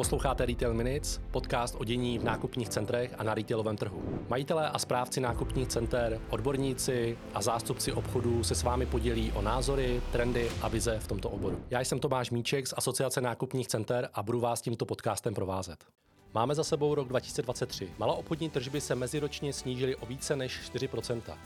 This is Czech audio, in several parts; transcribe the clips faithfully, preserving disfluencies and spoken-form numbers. Posloucháte Retail Minutes, podcast o dění v nákupních centrech a na retailovém trhu. Majitelé a správci nákupních center, odborníci a zástupci obchodů se s vámi podělí o názory, trendy a vize v tomto oboru. Já jsem Tomáš Míček z Asociace nákupních center a budu vás tímto podcastem provázet. Máme za sebou rok dva tisíce dvacet tři. Maloobchodní tržby se meziročně snížily o více než čtyři procenta.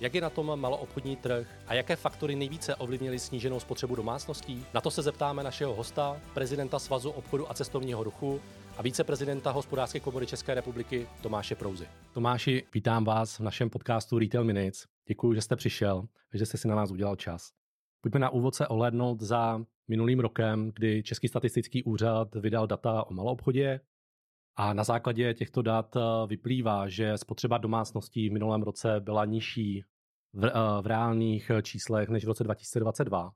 Jak je na tom maloobchodní trh a jaké faktory nejvíce ovlivnily sníženou spotřebu domácností? Na to se zeptáme našeho hosta, prezidenta Svazu obchodu a cestovního ruchu a viceprezidenta Hospodářské komory České republiky Tomáše Prouzy. Tomáši, vítám vás v našem podcastu Retail Minutes. Děkuji, že jste přišel, že jste si na nás udělal čas. Pojďme na úvod se ohlédnout za minulým rokem, kdy Český statistický úřad vydal data o maloobchodě. A na základě těchto dat vyplývá, že spotřeba domácností v minulém roce byla nižší v, v reálných číslech než v roce dva tisíce dvacet dva.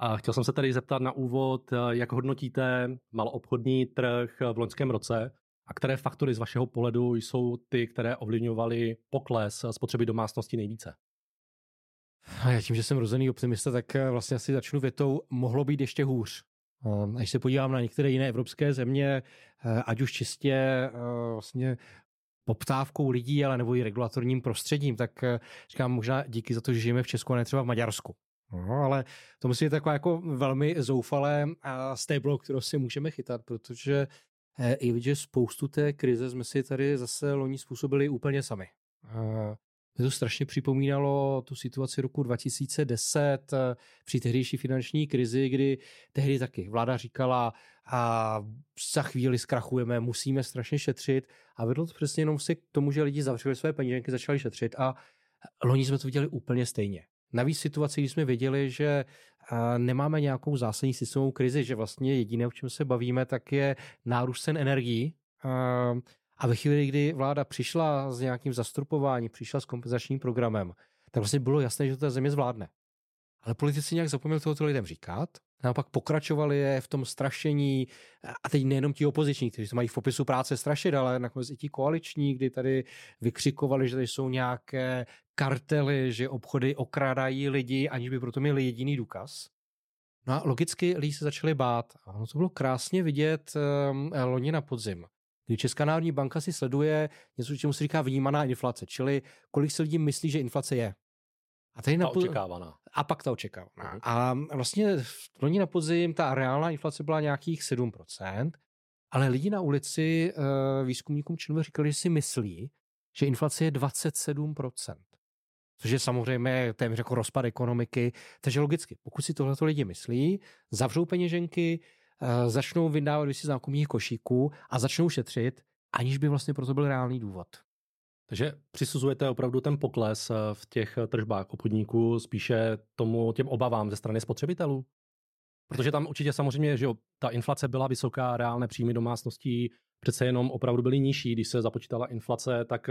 A chtěl jsem se tady zeptat na úvod, jak hodnotíte maloobchodní trh v loňském roce a které faktory z vašeho pohledu jsou ty, které ovlivňovaly pokles spotřeby domácností nejvíce? A já tím, že jsem rozený optimista, tak vlastně asi začnu větou, mohlo být ještě hůř. Až se podívám na některé jiné evropské země, ať už čistě vlastně poptávkou lidí, ale nebo i regulatorním prostředím, tak říkám možná díky za to, že žijeme v Česku a ne třeba v Maďarsku. No, ale to musí být taková jako velmi zoufalé stéblo, kterou si můžeme chytat, protože i vidět, že spoustu té krize jsme si tady zase loni způsobili úplně sami. Mě to strašně připomínalo tu situaci roku dva tisíce deset při tehdejší finanční krizi, kdy tehdy taky vláda říkala a za chvíli zkrachujeme, musíme strašně šetřit a vedlo to přesně jenom si k tomu, že lidi zavřeli své peníženky, začali šetřit a loni jsme to viděli úplně stejně. Navíc situaci, kdy jsme věděli, že nemáme nějakou zásadní systémovou krizi, že vlastně jediné, o čem se bavíme, tak je nárůst cen energií. A ve chvíli, kdy vláda přišla s nějakým zastropováním, přišla s kompenzačním programem, tak vlastně bylo jasné, že to ta země zvládne. Ale politici nějak zapomněli tohoto lidem říkat, a pak pokračovali je v tom strašení, a teď nejenom ti opoziční, kteří se mají v popisu práce strašit, ale nakonec i ti koaliční, kdy tady vykřikovali, že tady jsou nějaké kartely, že obchody okrádají lidi, aniž by proto měli jediný důkaz. No a logicky lidi se začali bát. A to bylo krásně vidět um, loni na podzim. Kdy Česká národní banka si sleduje něco, čemu se říká vnímaná inflace, čili kolik se lidí myslí, že inflace je. A tady ta očekávaná. A pak ta očekávaná. Mhm. A vlastně v loni na podzim ta reálná inflace byla nějakých sedm procent, ale lidi na ulici výzkumníkům ČNB říkali, že si myslí, že inflace je dvacet sedm procent. Což je samozřejmě téměř jako rozpad ekonomiky. Takže logicky, pokud si tohleto lidi myslí, zavřou peněženky, začnou vydávat věci z nákupních košíků a začnou šetřit, aniž by vlastně proto byl reálný důvod. Takže přisuzujete opravdu ten pokles v těch tržbách obchodníků spíše tomu těm obavám ze strany spotřebitelů? Protože tam určitě samozřejmě, že jo, ta inflace byla vysoká, reálné příjmy domácností přece jenom opravdu byly nižší, když se započítala inflace, tak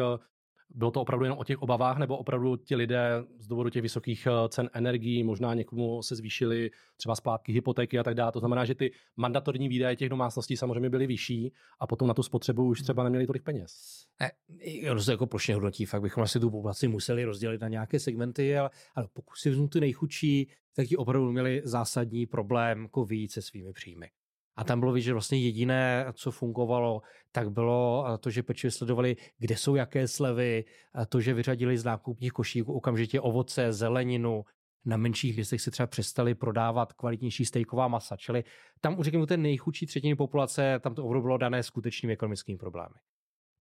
bylo to opravdu jenom o těch obavách, nebo opravdu ti lidé z důvodu těch vysokých cen energií, možná někomu se zvýšily třeba splátky hypotéky a tak dále. To znamená, že ty mandatorní výdaje těch domácností samozřejmě byly vyšší a potom na tu spotřebu už třeba neměli tolik peněz. Ne, ono se jako plošně hodnotí, fakt bychom asi tu populaci museli rozdělit na nějaké segmenty, ale, ale pokud si vezmu ty nejchudší, tak ti opravdu měli zásadní problém jako víc se svými příjmy. A tam bylo vidět, že vlastně jediné, co fungovalo, tak bylo to, že pečlivě sledovali, kde jsou jaké slevy, to, že vyřadili z nákupních košíků okamžitě ovoce, zeleninu. Na menších místech se třeba přestali prodávat kvalitnější stejková masa. Čili tam už řekněme, té nejchudší třetiny populace, tam to opravdu bylo dané skutečnými ekonomickými problémy.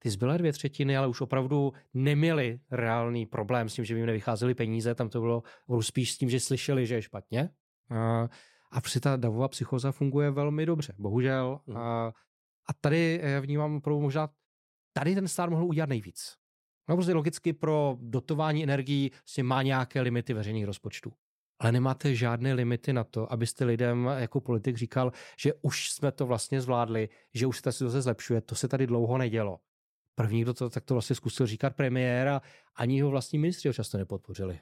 Ty zbylé dvě třetiny, ale už opravdu neměli reálný problém s tím, že by jim nevycházely peníze, tam to bylo spíš s tím, že slyšeli, že je špatně. A prostě ta davová psychóza funguje velmi dobře, bohužel. A, a tady vnímám opravdu možná, tady ten stát mohl udělat nejvíc. No prostě logicky pro dotování energií si má nějaké limity veřejných rozpočtů. Ale nemáte žádné limity na to, abyste lidem jako politik říkal, že už jsme to vlastně zvládli, že už se ta situace zlepšuje, to se tady dlouho nedělo. První, kdo to takto vlastně zkusil říkat premiér a ani jeho vlastní ministři ho často nepodpořili.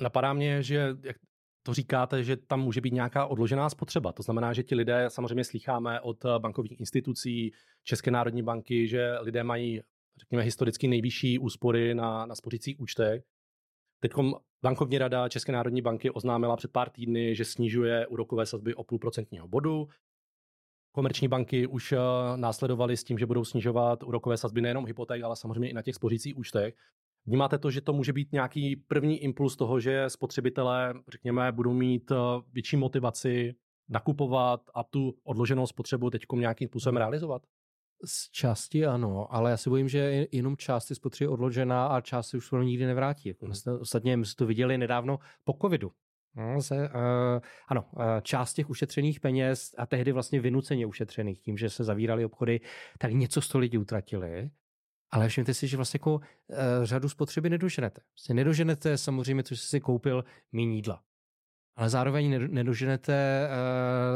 Napadá mě, že jak to říkáte, že tam může být nějaká odložená spotřeba. To znamená, že ti lidé, samozřejmě slycháme od bankovních institucí, České národní banky, že lidé mají, řekněme, historicky nejvyšší úspory na, na spořících účtech. Teď bankovní rada České národní banky oznámila před pár týdny, že snižuje úrokové sazby o půl procentního bodu. Komerční banky už následovaly s tím, že budou snižovat úrokové sazby nejenom hypoték, ale samozřejmě i na těch spořících účtech. Vnímáte to, že to může být nějaký první impuls toho, že spotřebitelé, řekněme, budou mít větší motivaci nakupovat a tu odloženou spotřebu teďkom nějakým způsobem realizovat? Z části ano, ale já si bojím, že jenom část je spotřeby odložená a část se už skoro nikdy nevrátí. Ostatně my jsme to viděli nedávno po covidu. No, se, uh, ano, uh, část těch ušetřených peněz a tehdy vlastně vynuceně ušetřených tím, že se zavíraly obchody, tak něco sto lidí utratili. Ale všimněte si, že vlastně jako uh, řadu spotřeby nedoženete. Vlastně nedoženete samozřejmě, což jste si koupil, míň jídla. Ale zároveň nedoženete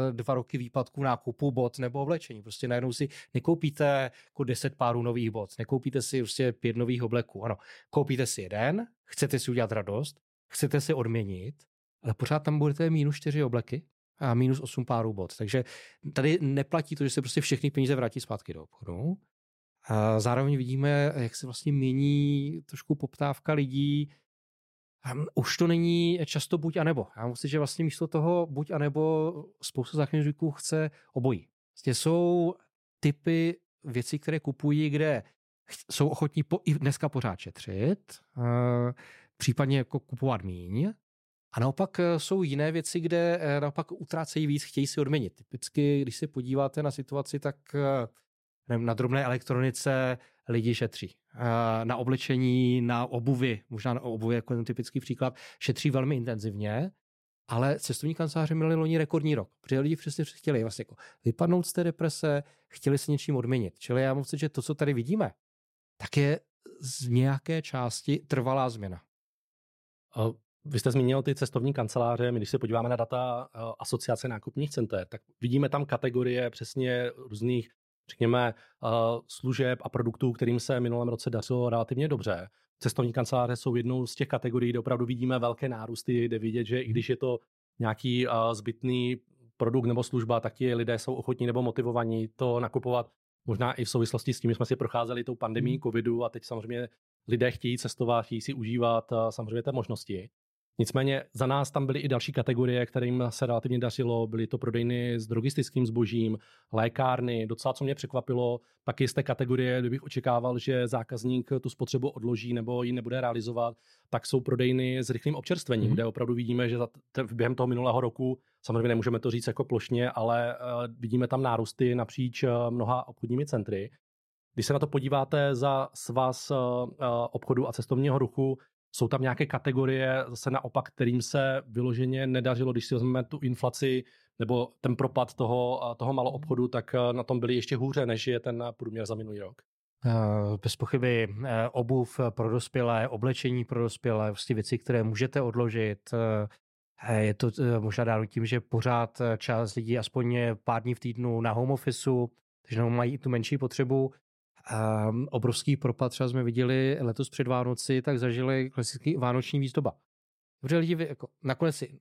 uh, dva roky výpadku nákupu bot nebo oblečení. Prostě najednou si nekoupíte jako deset párů nových bot, nekoupíte si prostě pět nových obleků. Ano, koupíte si jeden, chcete si udělat radost, chcete si odměnit, ale pořád tam budete minus čtyři obleky a minus osm párů bot. Takže tady neplatí to, že se prostě všechny peníze vrátí zpátky do obchodu. A zároveň vidíme, jak se vlastně mění trošku poptávka lidí. A už to není často buď a nebo. Já myslím, že vlastně místo toho buď a nebo spousta zákazníků chce obojí. Vlastně jsou typy věcí, které kupují, kde jsou ochotní po, i dneska pořád šetřit, případně jako kupovat míň. A naopak jsou jiné věci, kde naopak utrácejí víc, chtějí si odměnit. Typicky, když se podíváte na situaci, tak nevím, na drobné elektronice lidi šetří. Na oblečení, na obuvi, možná na obuvi jako ten typický příklad, šetří velmi intenzivně, ale cestovní kanceláře měli loni rekordní rok. Protože lidi přesně chtěli vlastně jako vypadnout z té deprese, chtěli se něčím odměnit. Čili já myslím, že to, co tady vidíme, tak je z nějaké části trvalá změna. A vy jste zmínil ty cestovní kanceláře, my když se podíváme na data Asociace nákupních center, tak vidíme tam kategorie přesně různých, řekněme, služeb a produktů, kterým se v minulém roce dařilo relativně dobře. Cestovní kanceláře jsou jednou z těch kategorií, kde opravdu vidíme velké nárůsty, kde vidět, že i když je to nějaký zbytný produkt nebo služba, tak ti lidé jsou ochotní nebo motivovaní to nakupovat. Možná i v souvislosti s tím, že jsme si procházeli tou pandemií covidu a teď samozřejmě lidé chtějí cestovat, chtějí si užívat samozřejmě té možnosti. Nicméně za nás tam byly i další kategorie, kterým se relativně dařilo. Byly to prodejny s drogistickým zbožím, lékárny. Docela, co mě překvapilo, taky z té kategorie, kdybych očekával, že zákazník tu spotřebu odloží nebo ji nebude realizovat, tak jsou prodejny s rychlým občerstvením, mm-hmm. kde opravdu vidíme, že během toho minulého roku, samozřejmě nemůžeme to říct jako plošně, ale vidíme tam nárůsty napříč mnoha obchodními centry. Když se na to podíváte za Svaz obchodu a cestovního ruchu, jsou tam nějaké kategorie, zase naopak, kterým se vyloženě nedařilo, když si vezmeme tu inflaci nebo ten propad toho, toho maloobchodu, tak na tom byli ještě hůře, než je ten průměr za minulý rok. Bez pochyby obuv pro dospělé, oblečení pro dospělé, vlastně věci, které můžete odložit. Je to možná dáno tím, že pořád část lidí aspoň pár dní v týdnu na home officeu, takže mají tu menší potřebu. Um, obrovský propad, třeba jsme viděli letos před Vánoci, tak zažili klasický vánoční výzdoba. Protože lidi jako, nakonec si,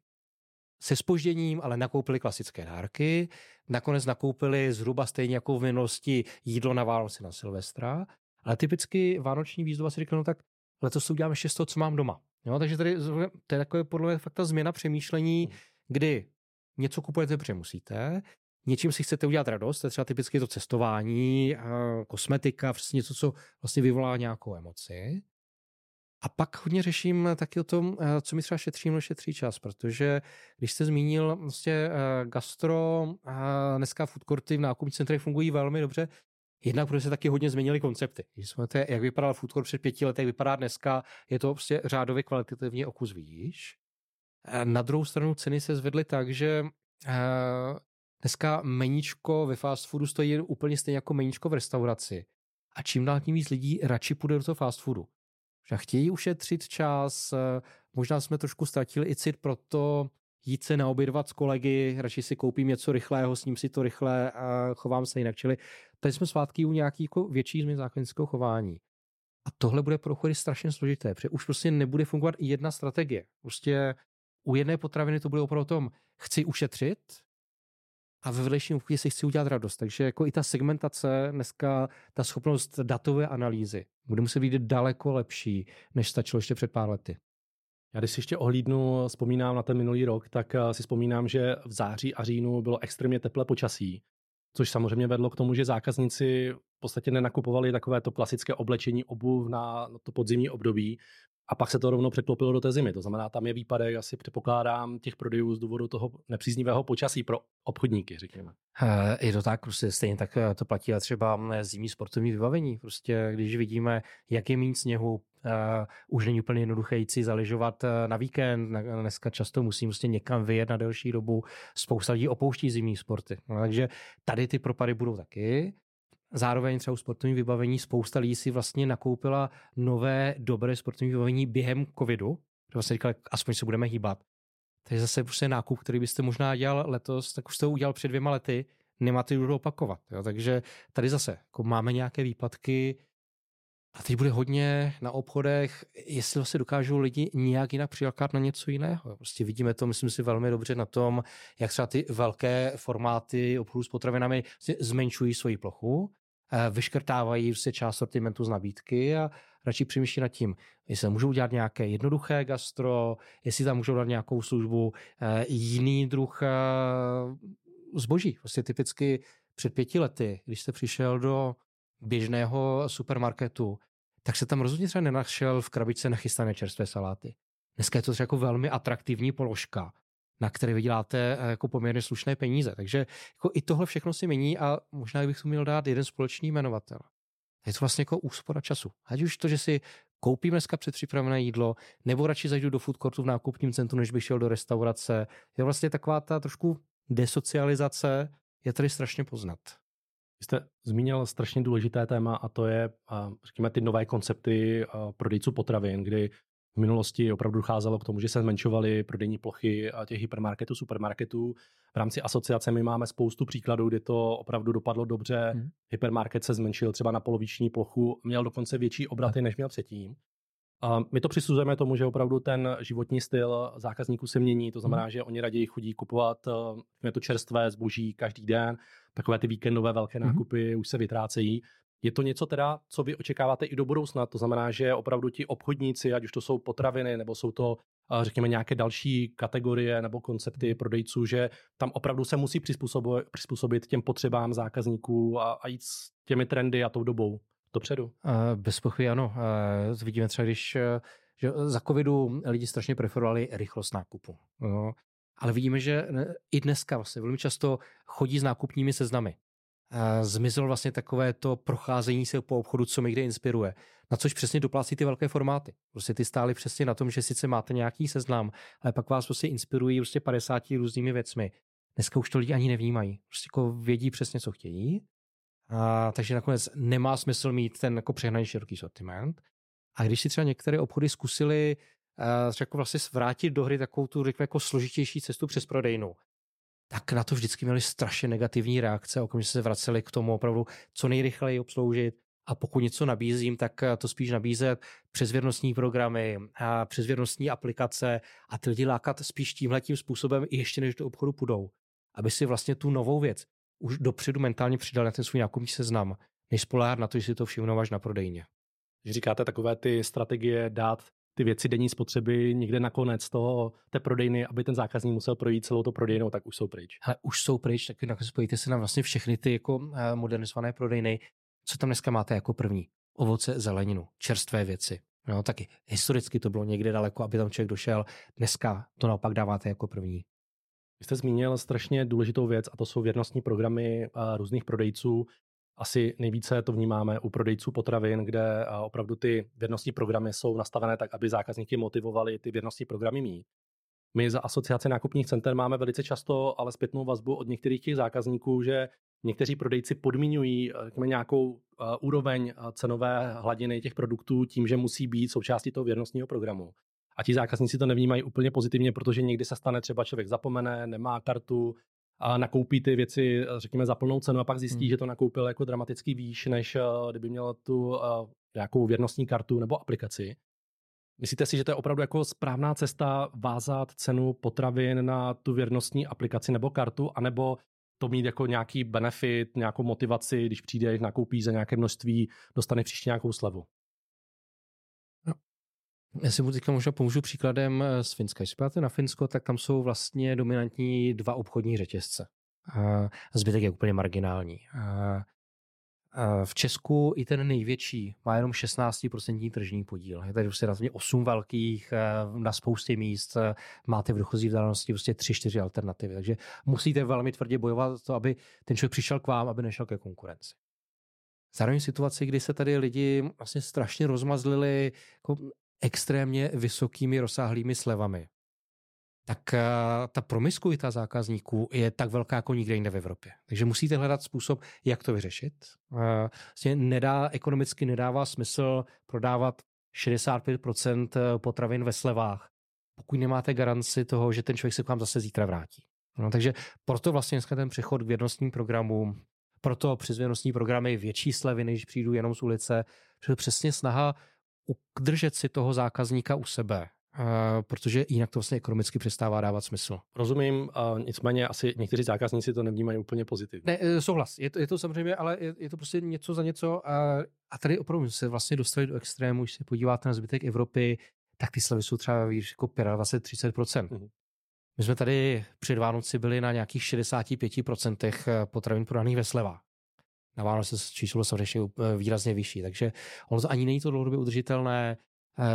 se zpožděním, ale nakoupili klasické dárky, nakonec nakoupili zhruba stejně jako v minulosti jídlo na Vánoce, na Silvestra, ale typicky vánoční výzdoba si řeknou, no tak letos si uděláme šest toho, co mám doma. Jo, takže tady to je takové podle mě fakt ta změna přemýšlení, kdy něco kupujete, protože musíte, něčím si chcete udělat radost, to je třeba typicky to cestování, kosmetika, přesně něco, co vlastně vyvolá nějakou emoci. A pak hodně řeším taky o tom, co mi třeba šetří, no šetří čas, protože když jste zmínil vlastně gastro, dneska foodcourty v nákupních centrech fungují velmi dobře, jednak protože se taky hodně změnily koncepty. Když jsme to, jak vypadal foodcourt před pěti lety, jak vypadá dneska, je to prostě řádově kvalitativně o kus výš. Na druhou stranu ceny se zvedly tak, že dneska meníčko ve fast foodu stojí úplně stejně jako meníčko v restauraci. A čím dál tím víc lidí radši půjde do toho fast foodu. Že chtějí ušetřit čas, možná jsme trošku ztratili i cit pro to jít se naobědvat s kolegy, radši si koupím něco rychlého, sním si to rychle a chovám se jinak. Čili tady jsme svátky u nějaký jako větší změn zákaznického chování. A tohle bude pro obchody strašně složité, protože už prostě nebude fungovat i jedna strategie. Prostě u jedné potraviny to bude opravdu o tom, chci ušetřit, a ve vedlejším obchodě si chci udělat radost. Takže jako i ta segmentace dneska, ta schopnost datové analýzy bude muset být daleko lepší, než stačilo ještě před pár lety. Já když si ještě ohlídnu, vzpomínám na ten minulý rok, tak si vzpomínám, že v září a říjnu bylo extrémně teplé počasí. což samozřejmě vedlo k tomu, že zákazníci v podstatě nenakupovali takové to klasické oblečení, obuv na to podzimní období a pak se to rovnou překlopilo do té zimy. To znamená, tam je výpadek, asi předpokládám, těch prodejů z důvodu toho nepříznivého počasí pro obchodníky, řekněme. Je to tak, prostě stejně tak to platí a třeba zimní sportovní vybavení. Prostě když vidíme, jak je méně sněhu, Uh, už není úplně jednoduché jít si zaležovat na víkend. Dneska často musím prostě někam vyjet na delší dobu. Spousta lidí opouští zimní sporty. No, takže tady ty propady budou taky. Zároveň třeba u sportovní vybavení spousta lidí si vlastně nakoupila nové, dobré sportovní vybavení během covidu. Vlastně říkali, aspoň se budeme hýbat. Takže zase prostě nákup, který byste možná dělal letos, tak už jste ho udělal před dvěma lety, nemáte jdu opakovat. Jo? Takže tady zase jako máme nějaké výpadky. A teď bude hodně na obchodech, jestli se dokážou lidi nějak jinak přilákat na něco jiného. Prostě vidíme to, myslím si, velmi dobře na tom, jak třeba ty velké formáty obchodů s potravinami zmenšují svoji plochu, vyškrtávají se část sortimentu z nabídky a radši přemýšlí nad tím, jestli můžou dělat nějaké jednoduché gastro, jestli tam můžou dát nějakou službu, jiný druh zboží. Prostě typicky před pěti lety, když jste přišel do běžného supermarketu, tak se tam rozhodně třeba nenašel v krabičce nachystané čerstvé saláty. Dneska je to třeba jako velmi atraktivní položka, na které vyděláte jako poměrně slušné peníze. Takže jako i tohle všechno si mění a možná bych tu měl dát jeden společný jmenovatel. Je to vlastně jako úspora času. Ať už to, že si koupím dneska předpřipravené jídlo, nebo radši zajdu do food courtu v nákupním centru, než bych šel do restaurace. Je vlastně taková ta trošku desocializace, je tady strašně poznat. Vy jste zmínil strašně důležité téma a to je, řekněme, ty nové koncepty prodejců potravin, kdy v minulosti opravdu docházelo k tomu, že se zmenšovaly prodejní plochy těch hypermarketů, supermarketů. V rámci asociace my máme spoustu příkladů, kdy to opravdu dopadlo dobře. Hmm. Hypermarket se zmenšil třeba na poloviční plochu, měl dokonce větší obraty, než měl předtím. A my to přisuzujeme tomu, že opravdu ten životní styl zákazníků se mění, to znamená, že oni raději chodí kupovat to čerstvé zboží každý den, takové ty víkendové velké nákupy mm-hmm. už se vytrácejí. Je to něco teda, co vy očekáváte i do budoucna, to znamená, že opravdu ti obchodníci, ať už to jsou potraviny, nebo jsou to řekněme nějaké další kategorie nebo koncepty prodejců, že tam opravdu se musí přizpůsobit, přizpůsobit těm potřebám zákazníků a, a jít s těmi trendy a tou dobou. Dopředu. Bez pochyby ano. Vidíme třeba, když že za covidu lidi strašně preferovali rychlost nákupu. No. Ale vidíme, že i dneska vlastně velmi často chodí s nákupními seznamy. Zmizelo vlastně takové to procházení se po obchodu, co mi kde inspiruje. Na což přesně doplácí ty velké formáty. Prostě ty stály přesně na tom, že sice máte nějaký seznam, ale pak vás prostě inspirují prostě padesáti různými věcmi. Dneska už to lidi ani nevnímají. Prostě jako vědí přesně, co chtějí. A, takže nakonec nemá smysl mít ten jako přehnaný široký sortiment. A když si třeba některé obchody zkusili uh, jako vlastně vrátit do hry takovou tu řekněme, jako složitější cestu přes prodejnu, tak na to vždycky měli strašně negativní reakce, okamžitě se vraceli k tomu opravdu co nejrychleji obsloužit a pokud něco nabízím, tak to spíš nabízet přes věrnostní programy, a přes věrnostní aplikace a ty lidi lákat spíš tímhletím způsobem ještě než do obchodu půjdou, aby si vlastně tu novou věc už dopředu mentálně přidal na ten svůj nákupní seznam, než spoléhat na to, že si to všimnou až na prodejně. Když říkáte takové ty strategie dát ty věci denní spotřeby někde na konec toho té prodejny, aby ten zákazník musel projít celou to prodejnou, tak už jsou pryč. Ale už jsou pryč, tak nakonec spojíte se na vlastně všechny ty jako modernizované prodejny, co tam dneska máte jako první. Ovoce, zeleninu, čerstvé věci. No taky historicky to bylo někde daleko, aby tam člověk došel. Dneska to naopak dáváte jako první. Vy jste zmínil strašně důležitou věc a to jsou věrnostní programy různých prodejců. Asi nejvíce to vnímáme u prodejců potravin, kde opravdu ty věrnostní programy jsou nastavené tak, aby zákazníky motivovali ty věrnostní programy mít. My za Asociaci nákupních center máme velice často ale zpětnou vazbu od některých těch zákazníků, že někteří prodejci podmiňují nějakou úroveň cenové hladiny těch produktů tím, že musí být součástí toho věrnostního programu. A ti zákazníci to nevnímají úplně pozitivně, protože někdy se stane třeba člověk zapomene, nemá kartu a nakoupí ty věci, řekněme, za plnou cenu a pak zjistí, hmm. že to nakoupil jako dramaticky výš, než kdyby měl tu nějakou věrnostní kartu nebo aplikaci. Myslíte si, že to je opravdu jako správná cesta vázat cenu potravin na tu věrnostní aplikaci nebo kartu, anebo to mít jako nějaký benefit, nějakou motivaci, když přijdeš, nakoupíš za nějaké množství, dostaneš příště nějakou slevu? Já si teďka možná pomůžu příkladem z Finska. Když se ptáte na Finsko, tak tam jsou vlastně dominantní dva obchodní řetězce. zbytek je úplně marginální. V Česku i ten největší má jenom šestnáct procent tržní podíl. Je tady prostě vlastně osm velkých, na spoustě míst máte v dochozí vzdálenosti prostě tři čtyři alternativy. Takže musíte velmi tvrdě bojovat za to, aby ten člověk přišel k vám, aby nešel ke konkurenci. Zároveň v situaci, kdy se tady lidi vlastně strašně rozmazlili jako extrémně vysokými rozsáhlými slevami, tak ta promiskuita zákazníků je tak velká jako nikde jinde v Evropě. Takže musíte hledat způsob, jak to vyřešit. Vlastně nedá, ekonomicky nedává smysl prodávat šedesát pět procent potravin ve slevách, pokud nemáte garanci toho, že ten člověk se k vám zase zítra vrátí. No, takže proto vlastně dneska ten přechod k vědnostním programům, proto přizvědnostní programy větší slevy, než přijdu jenom z ulice, protože přesně snaha udržet si toho zákazníka u sebe. Uh, protože jinak to vlastně ekonomicky přestává dávat smysl. Rozumím, uh, nicméně asi někteří zákazníci to nevnímají úplně pozitivně. Ne, souhlas, je to, je to samozřejmě, ale je, je to prostě něco za něco uh, a tady opravdu se vlastně dostali do extrému, když se podíváte na zbytek Evropy, tak ty slevy jsou třeba víš, jako dvacet pět až třicet procent. Mm-hmm. My jsme tady před Vánoci byli na nějakých šedesát pět procent potravin prodaných ve slevách. Na Vánoce se číslo samozřejmě výrazně vyšší, takže ono to ani není to dlouhodobě udržitelné.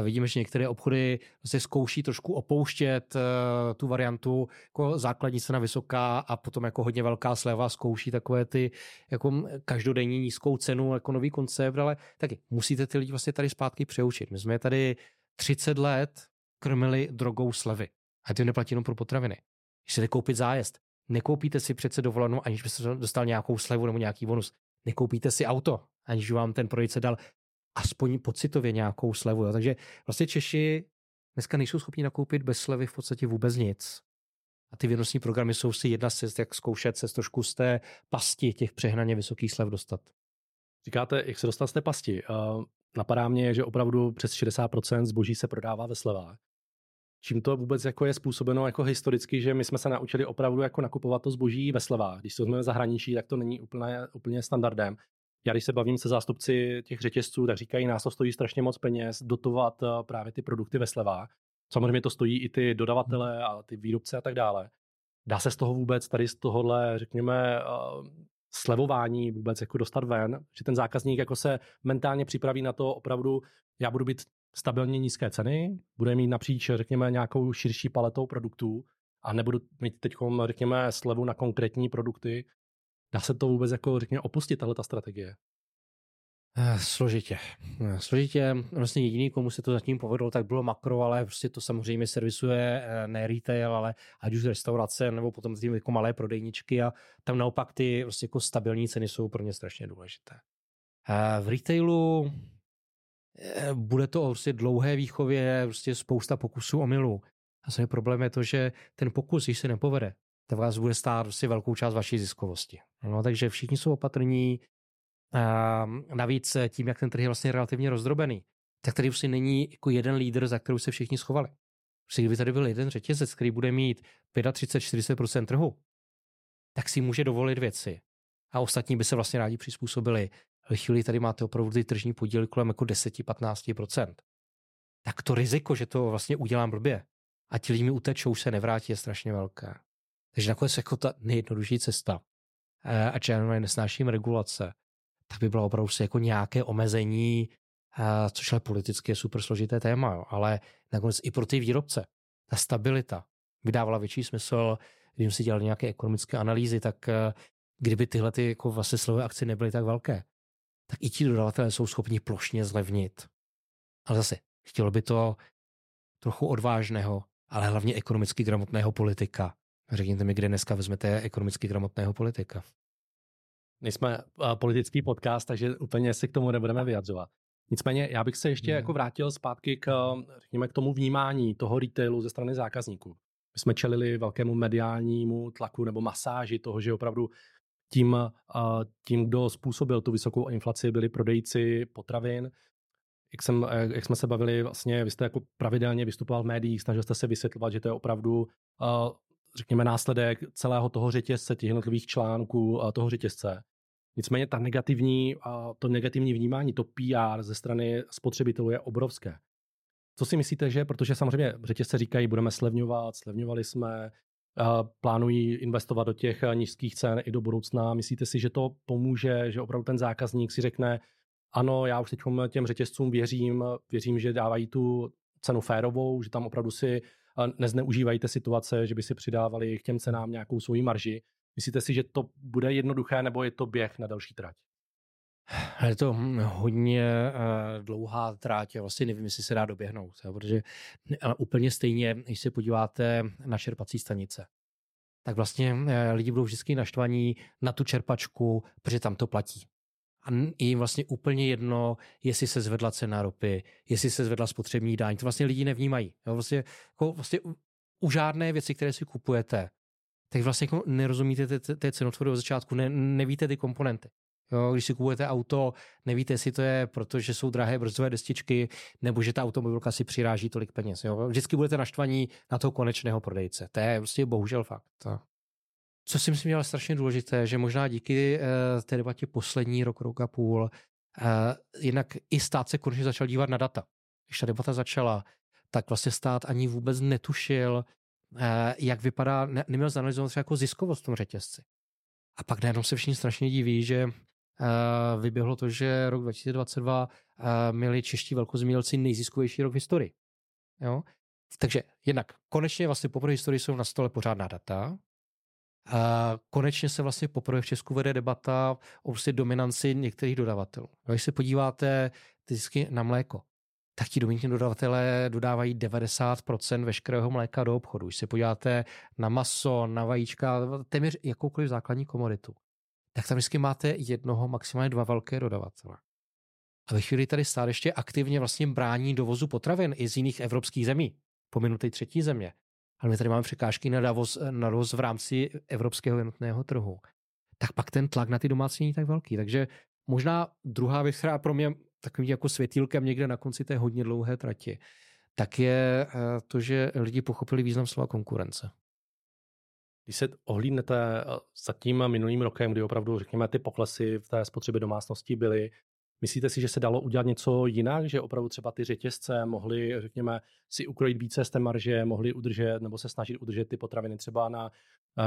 Vidíme, že některé obchody se zkouší trošku opouštět tu variantu jako základní cena vysoká a potom jako hodně velká sleva, zkouší takové ty jako každodenní nízkou cenu, jako nový koncept, ale taky musíte ty lidi vlastně tady zpátky přeučit. My jsme tady třicet let krmili drogou slevy. A to neplatí jenom pro potraviny. Když chcete koupit zájezd, nekoupíte si přece dovolenou, aniž byste dostal nějakou slevu nebo nějaký bonus. Nekoupíte si auto, aniž vám ten prodejce dal aspoň pocitově nějakou slevu. Jo. Takže vlastně Češi dneska nejsou schopni nakoupit bez slevy v podstatě vůbec nic. A ty vědnostní programy jsou si jedna cest, jak zkoušet se trošku z té pasti těch přehnaně vysokých slev dostat. Říkáte, jak se dostat z té pasti. Uh, napadá mě, že opravdu přes šedesát procent zboží se prodává ve slevách. Čím to vůbec jako je způsobeno jako historicky, že my jsme se naučili opravdu jako nakupovat to zboží ve slevách. Když to jsme v zahraničí, tak to není úplně, úplně standardem. Já když se bavím se zástupci těch řetězců, tak říkají, nás to stojí strašně moc peněz dotovat právě ty produkty ve slevách. Samozřejmě to stojí i ty dodavatele a ty výrobce a tak dále. Dá se z toho vůbec tady z tohohle, řekněme, slevování vůbec jako dostat ven, že ten zákazník jako se mentálně připraví na to opravdu, já budu být stabilně nízké ceny, bude mít napříč, řekněme, nějakou širší paletou produktů a nebudu mít teďkom, řekněme, slevu na konkrétní produkty. Dá se to vůbec jako, řekněme, opustit tahle ta strategie? Složitě. Složitě. Vlastně jediný, komu se to zatím povedlo, tak bylo makro, ale prostě to samozřejmě servisuje ne retail, ale ať už restaurace nebo potom tím jako malé prodejničky a tam naopak ty prostě jako stabilní ceny jsou pro ně strašně důležité. V retailu bude to prostě dlouhé výchově, prostě spousta pokusů omylů. A samozřejmě problém je to, že ten pokus, když se nepovede, tak vás bude stát si velkou část vaší ziskovosti. No, takže všichni jsou opatrní. A navíc tím, jak ten trh je vlastně relativně rozdrobený, tak tady už není jako jeden lídr, za kterou se všichni schovali. Protože kdyby tady byl jeden řetězec, který bude mít třicet pět až čtyřicet procent trhu, tak si může dovolit věci. A ostatní by se vlastně rádi přizpůsobili. V chvíli tady máte opravdu ty tržní podíly kolem jako deset až patnáct procent. Tak to riziko, že to vlastně udělám blbě a ti lidi mi utečou, se nevrátí, je strašně velké. Takže nakonec jako ta nejjednodušší cesta, a čím nesnáším regulace, tak by bylo opravdu jako nějaké omezení, což ale politicky je super složité téma, jo. Ale nakonec i pro ty výrobce ta stabilita vydávala větší smysl, když si dělali nějaké ekonomické analýzy, tak kdyby tyhle ty jako vlastně slevové akce nebyly tak velké, tak i ti dodavatelé jsou schopni plošně zlevnit. Ale zase, chtělo by to trochu odvážného, ale hlavně ekonomicky gramotného politika. Řekněte mi, kde dneska vezmete ekonomicky gramotného politika. My jsme uh, politický podcast, takže úplně se k tomu nebudeme vyjadřovat. Nicméně já bych se ještě mm. jako vrátil zpátky k, řekněme, k tomu vnímání toho retailu ze strany zákazníků. My jsme čelili velkému mediálnímu tlaku nebo masáži toho, že opravdu tím, uh, tím kdo způsobil tu vysokou inflaci, byli prodejci potravin. Jak, jsem, jak jsme se bavili, vlastně, vy jste jako pravidelně vystupoval v médiích, snažil jste se vysvětlovat, že to je opravdu uh, řekněme následek celého toho řetězce, těch jednotlivých článků toho řetězce. Nicméně ta negativní, to negativní vnímání, to P R ze strany spotřebitelů je obrovské. Co si myslíte, že, protože samozřejmě řetězce říkají, budeme slevňovat, slevňovali jsme, plánují investovat do těch nízkých cen i do budoucna. Myslíte si, že to pomůže, že opravdu ten zákazník si řekne, ano, já už teď těm řetězcům věřím, věřím, že dávají tu cenu férovou, že tam opravdu si nezneužívají té situace, že by si přidávali k těm cenám nějakou svoji marži. Myslíte si, že to bude jednoduché, nebo je to běh na další trať? Je to hodně uh, dlouhá tráť, vlastně nevím, jestli se dá doběhnout, protože ale úplně stejně, když se podíváte na čerpací stanice, tak vlastně uh, lidi budou vždycky naštvaní na tu čerpačku, protože tam to platí. A je jim vlastně úplně jedno, jestli se zvedla cena ropy, jestli se zvedla spotřební daň, to vlastně lidi nevnímají. Jo? Vlastně, jako vlastně u, u žádné věci, které si kupujete, tak vlastně jako nerozumíte té cenotvorby od začátku, ne, nevíte ty komponenty. Jo, když si kupujete auto, nevíte, jestli to je, protože jsou drahé brzdové destičky, nebo že ta automobilka si přiráží tolik peněz. Jo. Vždycky budete naštvaní na toho konečného prodejce. To je prostě bohužel fakt. Co si myslím, je strašně důležité, že možná díky uh, té debatě poslední rok, rok a půl, uh, jinak i stát se konečně začal dívat na data. Když ta debata začala, tak vlastně stát ani vůbec netušil, uh, jak vypadá, ne, neměl zanalyzovat třeba jako ziskovost v tom řetězci. A pak najednou se všichni strašně diví, že Uh, vyběhlo to, že rok dva tisíce dvacet dva uh, měli čeští velkozemědělci nejziskovější rok v historii. Jo? Takže jednak konečně vlastně poprvé historii jsou na stole pořádná data. Uh, konečně se vlastně poprvé v Česku vede debata o vlastně dominanci některých dodavatelů. Když se podíváte vždycky na mléko, tak ti dominantní dodavatelé dodávají devadesát procent veškerého mléka do obchodu. Když se podíváte na maso, na vajíčka, téměř jakoukoliv základní komoditu, tak tam vždycky máte jednoho, maximálně dva velké dodavatele. A ve chvíli tady stát ještě aktivně vlastně brání dovozu potravin i z jiných evropských zemí, pominutej třetí země. Ale my tady máme překážky na dovoz, na dovoz v rámci evropského jednotného trhu. Tak pak ten tlak na ty domácí není tak velký. Takže možná druhá věc, která pro mě takovým jako světýlkem někde na konci té hodně dlouhé trati, tak je to, že lidi pochopili význam slova konkurence. Když se ohlídnete za tím minulým rokem, kdy opravdu, řekněme, ty poklesy v té spotřebě domácností byly, myslíte si, že se dalo udělat něco jinak, že opravdu třeba ty řetězce mohly, řekněme, si ukrojit více z té marže, mohly udržet nebo se snažit udržet ty potraviny třeba na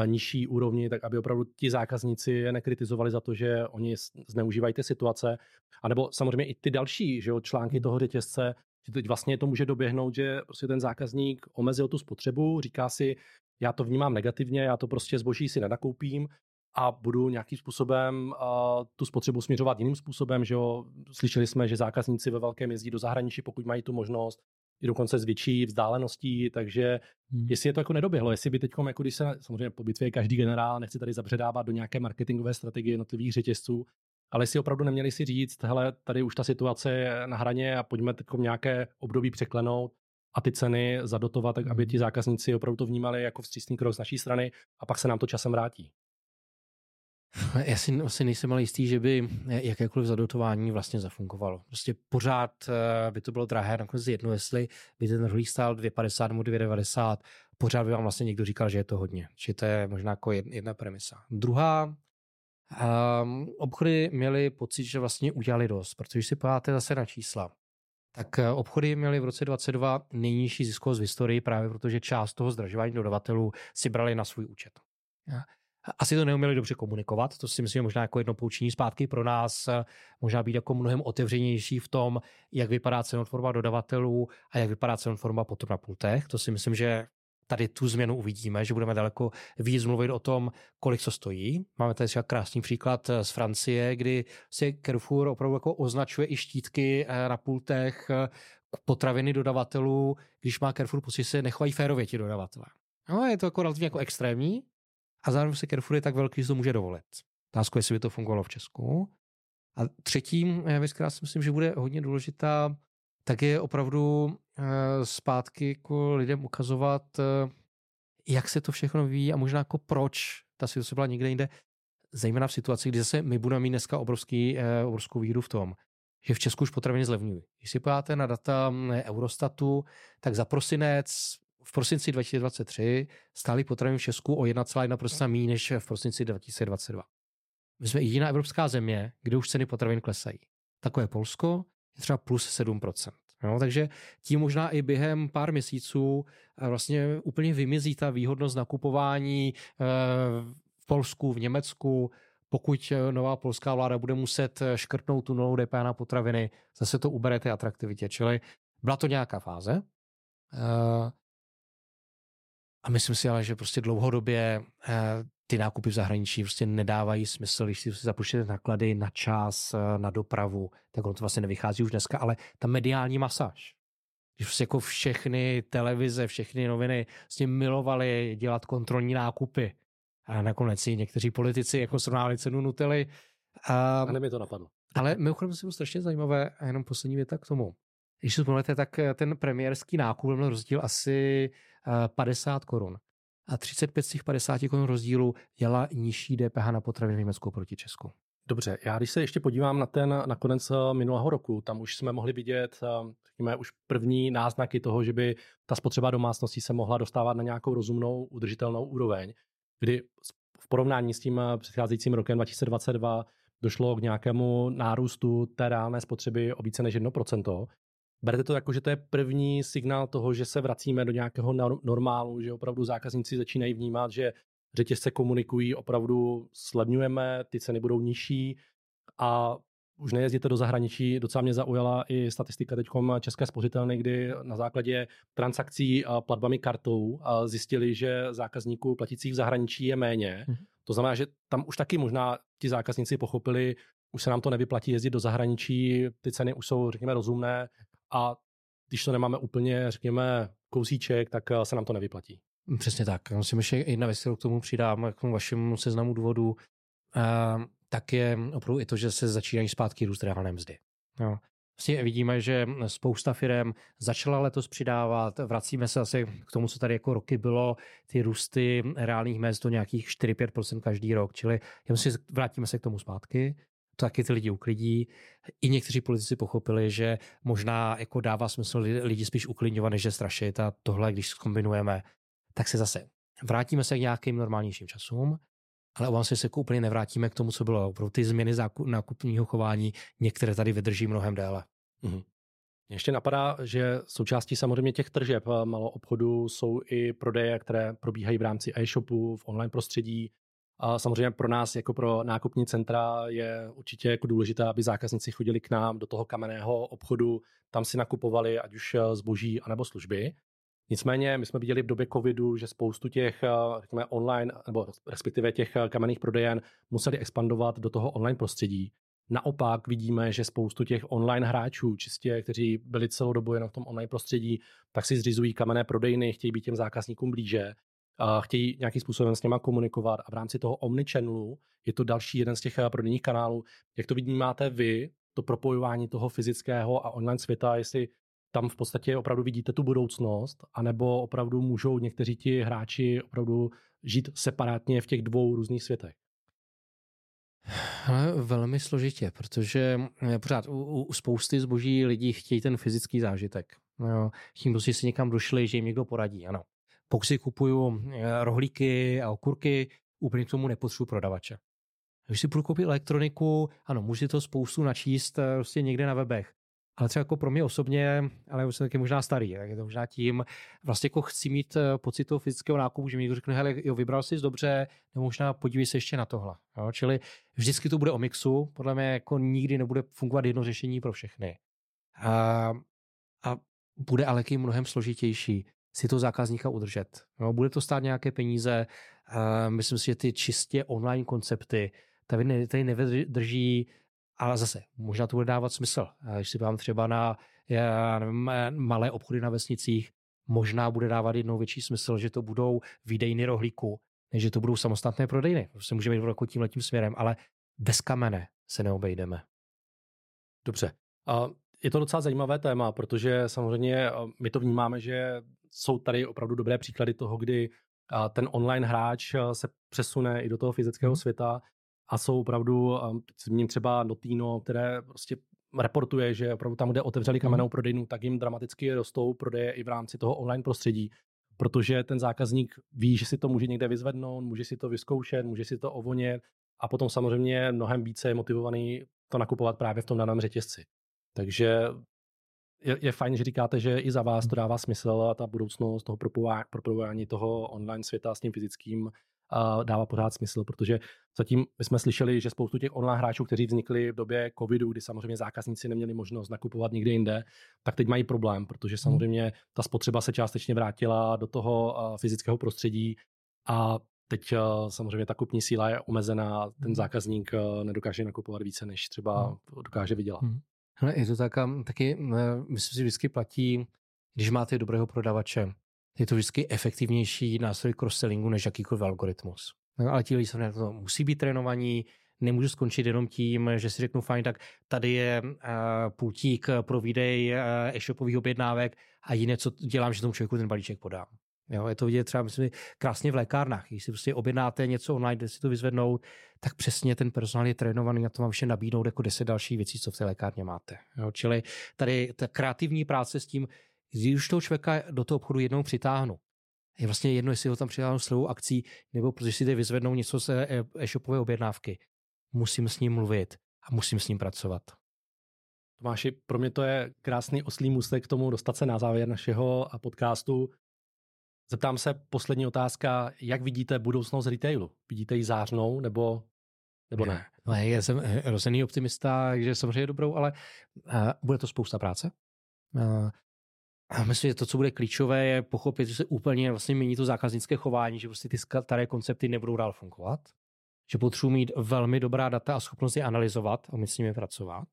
nižší úrovni, tak aby opravdu ti zákazníci je nekritizovali za to, že oni zneužívají ty situace, anebo samozřejmě i ty další, že jo, články toho řetězce, že teď vlastně to může doběhnout, že prostě ten zákazník omezil tu spotřebu, říká si, já to vnímám negativně, já to prostě zboží si nenakoupím a budu nějakým způsobem uh, tu spotřebu směřovat jiným způsobem, že jo, slyšeli jsme, že zákazníci ve velkém jezdí do zahraničí, pokud mají tu možnost, i dokonce z větší vzdáleností, takže hmm. jestli je to jako nedoběhlo, jestli by teď, jako když se, samozřejmě po bitvě každý generál, nechci tady zabředávat do nějaké marketingové strategie jednotlivých řetězců, ale jestli opravdu neměli si říct, hele, tady už ta situace je na hraně a pojďme teď nějaké období překlenout a ty ceny zadotovat, tak aby ti zákazníci opravdu to vnímali jako vstřícný krok z naší strany a pak se nám to časem vrátí. Já si asi nejsem ale jistý, že by jakékoliv zadotování vlastně zafungovalo. Prostě pořád by to bylo drahé, nakonec jedno, jestli by ten rohlík stál dvě padesát nebo dvě devadesát, pořád by vám vlastně někdo říkal, že je to hodně. Či to je možná jako jedna premisa. Druhá, um, obchody měli pocit, že vlastně udělali dost, protože když si podíváte zase na čísla, tak obchody měly v roce dvacet dva nejnižší ziskovost v historii právě protože část toho zdražování dodavatelů si brali na svůj účet. Asi to neuměli dobře komunikovat, to si myslím, že možná jako jedno poučení zpátky pro nás, možná být jako mnohem otevřenější v tom, jak vypadá cenotvorba dodavatelů a jak vypadá cenotvorba potom na pultech. To si myslím, že tady tu změnu uvidíme, že budeme daleko víc mluvit o tom, kolik co stojí. Máme tady třeba krásný příklad z Francie, kdy si Carrefour opravdu jako označuje i štítky na pultech potraviny dodavatelů, když má Carrefour pocit, se nechovají férově ti dodavatelé. No, je to jako relativně jako extrémní a zároveň se Carrefour je tak velký, že to může dovolit. Otázka, jestli by to fungovalo v Česku. A třetím věc, která si myslím, že bude hodně důležitá, tak je opravdu zpátky jako lidem ukazovat, jak se to všechno vyvíjí a možná jako proč ta situace byla někde jinde, zejména v situaci, kdy zase my budeme mít dneska obrovský, obrovskou výhodu v tom, že v Česku už potraviny zlevňují. Když si podíváte na data Eurostatu, tak za prosinec, v prosinci dva tisíce dvacet tři stály potraviny v Česku o jedna celá jedna procenta méně než v prosinci dva tisíce dvacet dva. My jsme jediná evropská země, kde už ceny potravin klesají. Takové Polsko je třeba plus sedm procent. No, takže tím možná i během pár měsíců vlastně úplně vymizí ta výhodnost nakupování v Polsku, v Německu, pokud nová polská vláda bude muset škrtnout tu novou D P H na potraviny, zase to ubere té atraktivitě. Čili byla to nějaká fáze. A myslím si ale, že prostě dlouhodobě ty nákupy v zahraničí prostě nedávají smysl, když si započtete náklady na čas, na dopravu, tak ono to vlastně nevychází už dneska, ale ta mediální masáž. Když prostě jako všechny televize, všechny noviny s tím milovali dělat kontrolní nákupy. A nakonec i někteří politici jako srovnávali cenu Nutely. A, a mi to napadlo. Ale mimochodem si bylo strašně zajímavé, a jenom poslední věta k tomu. Když se pomlete, tak ten premiérský nákup byl rozdíl asi padesát korun. A třicet pět z těch padesát korun rozdílu dělá nižší D P H na potraviny v Německu proti Česku. Dobře, já když se ještě podívám na ten na konec minulého roku, tam už jsme mohli vidět, řekněme, už první náznaky toho, že by ta spotřeba domácností se mohla dostávat na nějakou rozumnou, udržitelnou úroveň, kdy v porovnání s tím předcházejícím rokem dva tisíce dvacet dva došlo k nějakému nárůstu té reálné spotřeby o více než jedno procento. Berete to jako, že to je první signál toho, že se vracíme do nějakého normálu, že opravdu zákazníci začínají vnímat, že řetězce komunikují, opravdu slevňujeme, ty ceny budou nižší a už nejezdíte do zahraničí. Docela mě zaujala i statistika teďkom České spořitelny, kdy na základě transakcí a platbami kartou zjistili, že zákazníků platících v zahraničí je méně. Mm-hmm. To znamená, že tam už taky možná ti zákazníci pochopili, už se nám to nevyplatí jezdit do zahraničí, ty ceny už jsou, řekněme, rozumné a když to nemáme úplně, řekněme, kousíček, tak se nám to nevyplatí. Přesně tak. Musím ještě jedna věc, kterou k tomu přidám, k tomu vašemu seznamu důvodů. Uh... tak je opravdu i to, že se začínají zpátky růst reálné mzdy. No. Vlastně vidíme, že spousta firem začala letos přidávat, vracíme se asi k tomu, co tady jako roky bylo, ty růsty reálných mezd do nějakých čtyři až pět procent každý rok, čili si vrátíme se k tomu zpátky, to taky ty lidi uklidí. I někteří politici pochopili, že možná jako dává smysl lidi spíš uklidňovat, než je strašit a tohle, když zkombinujeme, tak se zase vrátíme se k nějakým normálnějším časům. Ale obávám se, že se úplně nevrátíme k tomu, co bylo. Pro ty změny nákupního chování některé tady vydrží mnohem déle. Mhm. Ještě napadá, že součástí samozřejmě těch tržeb maloobchodu jsou i prodeje, které probíhají v rámci e-shopu, v online prostředí. A samozřejmě pro nás, jako pro nákupní centra, je určitě jako důležité, aby zákazníci chodili k nám do toho kamenného obchodu, tam si nakupovali ať už zboží anebo služby. Nicméně my jsme viděli v době covidu, že spoustu těch řekněme, online, nebo respektive těch kamenných prodejen museli expandovat do toho online prostředí. Naopak vidíme, že spoustu těch online hráčů, čistě, kteří byli celou dobu jenom v tom online prostředí, tak si zřizují kamenné prodejny, chtějí být těm zákazníkům blíže, chtějí nějakým způsobem s nimi komunikovat a v rámci toho omnichannelu je to další jeden z těch prodejních kanálů. Jak to vnímáte vy, to propojování toho fyzického a online světa, jestli tam v podstatě opravdu vidíte tu budoucnost, anebo opravdu můžou někteří ti hráči opravdu žít separátně v těch dvou různých světech? Ale velmi složitě, protože pořád u, u spousty zboží lidí chtějí ten fyzický zážitek. No, tím prostě si někam došli, že jim někdo poradí. Ano. Pokud si kupuju rohlíky a okurky, úplně k tomu nepotřebuji prodavače. Když si budu koupit elektroniku, ano, můžete to spoustu načíst prostě někde na webech. Ale třeba jako pro mě osobně, ale už jsem taky možná starý, tak je to možná tím, vlastně jako chci mít pocit toho fyzického nákupu, že mi někdo řekne, hele, jo, vybral jsi dobře, nebo možná podívej se ještě na tohle. Jo? Čili vždycky to bude o mixu, podle mě jako nikdy nebude fungovat jedno řešení pro všechny. A, a bude ale i mnohem složitější si to zákazníka udržet. Jo? Bude to stát nějaké peníze, a myslím si, že ty čistě online koncepty tady, tady nevydrží. Ale zase, možná to bude dávat smysl. Když si dám třeba na já nevím, malé obchody na vesnicích, možná bude dávat jednou větší smysl, že to budou výdejny rohlíku, než že to budou samostatné prodejny. Prostě můžeme jít jako tímhletím směrem, ale bez kamene se neobejdeme. Dobře. A je to docela zajímavé téma, protože samozřejmě my to vnímáme, že jsou tady opravdu dobré příklady toho, kdy ten online hráč se přesune i do toho fyzického světa. A jsou opravdu, zmíním třeba Notino, které prostě reportuje, že opravdu tam, kde otevřeli kamennou prodejnu, tak jim dramaticky rostou prodeje i v rámci toho online prostředí, protože ten zákazník ví, že si to může někde vyzvednout, může si to vyzkoušet, může si to ovonět a potom samozřejmě mnohem více je motivovaný to nakupovat právě v tom daném řetězci. Takže je, je fajn, že říkáte, že i za vás to dává smysl a ta budoucnost toho propojování toho online světa s tím fyzickým dává pořád smysl, protože zatím my jsme slyšeli, že spoustu těch online hráčů, kteří vznikli v době covidu, kdy samozřejmě zákazníci neměli možnost nakupovat nikde jinde, tak teď mají problém, protože samozřejmě ta spotřeba se částečně vrátila do toho fyzického prostředí a teď samozřejmě ta kupní síla je omezená, ten zákazník nedokáže nakupovat více, než třeba dokáže vydělat. Hele, je to tak, taky myslím si, vždycky platí, když máte dobrého prodavače, je to vždycky efektivnější nástroj cross-sellingu než jakýkoliv algoritmus. Ale ti lidi na to musí být trénovaní, nemůžu skončit jenom tím, že si řeknu fajn, tak tady je uh, pultík pro výdej uh, e-shopových objednávek a jiné, co dělám, že tomu člověku ten balíček podám. Jo, je to vidět třeba myslím, krásně v lékárnách. Když si prostě objednáte něco online, kde si to vyzvednout, tak přesně ten personál je trénovaný na to vám vše nabídnout jako deset dalších věcí, co v té lékárně máte. Jo, čili tady ta kreativní práce s tím, když už toho člověka do toho obchodu jednou přitáhnu, je vlastně jedno, jestli ho tam přitáhnu slovou akcí, nebo protože si jde vyzvednou něco z e-shopové objednávky. Musím s ním mluvit a musím s ním pracovat. Tomáši, pro mě to je krásný oslý můstek k tomu dostat se na závěr našeho podcastu. Zeptám se, poslední otázka, jak vidíte budoucnost retailu? Vidíte ji zářnou nebo, nebo ne? ne? Já jsem rozený optimista, takže samozřejmě dobrou, ale uh, bude to spousta práce. Uh, A myslím, že to, co bude klíčové, je pochopit, že se úplně vlastně mění to zákaznické chování, že prostě ty staré koncepty nebudou dál fungovat, že potřebuji mít velmi dobrá data a schopnost je analyzovat a my s nimi pracovat.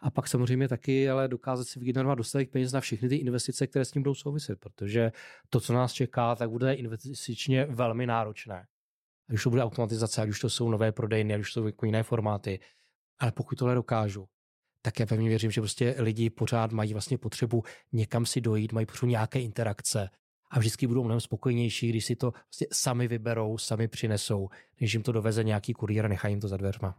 A pak samozřejmě taky ale dokázat si vygenerovat dostatek peněz na všechny ty investice, které s tím budou souviset, protože to, co nás čeká, tak bude investičně velmi náročné. Ať už to bude automatizace, ať už to jsou nové prodejny, ať už to jsou jiné formáty. Ale pokud tohle dokážu, tak já pevně věřím, že prostě lidi pořád mají vlastně potřebu někam si dojít, mají potřebu nějaké interakce a vždycky budou mnohem spokojenější, když si to vlastně sami vyberou, sami přinesou, než jim to doveze nějaký kurýr a nechají jim to za dveřma.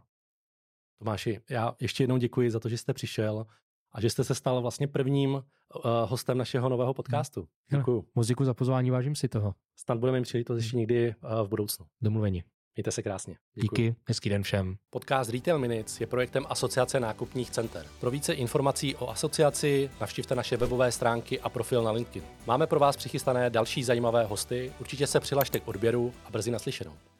Tomáši, já ještě jednou děkuji za to, že jste přišel a že jste se stal vlastně prvním uh, hostem našeho nového podcastu. Hmm. Děkuji. Moc děkuji za pozvání, vážím si toho. Snad budeme mít příležitost ještě někdy uh, v budoucnu. Domluveni. Mějte se krásně. Děkuji. Díky, hezký den všem. Podcast Retail Minutes je projektem Asociace nákupních center. Pro více informací o asociaci navštivte naše webové stránky a profil na LinkedIn. Máme pro vás přichystané další zajímavé hosty, určitě se přihlašte k odběru a brzy naslyšenou.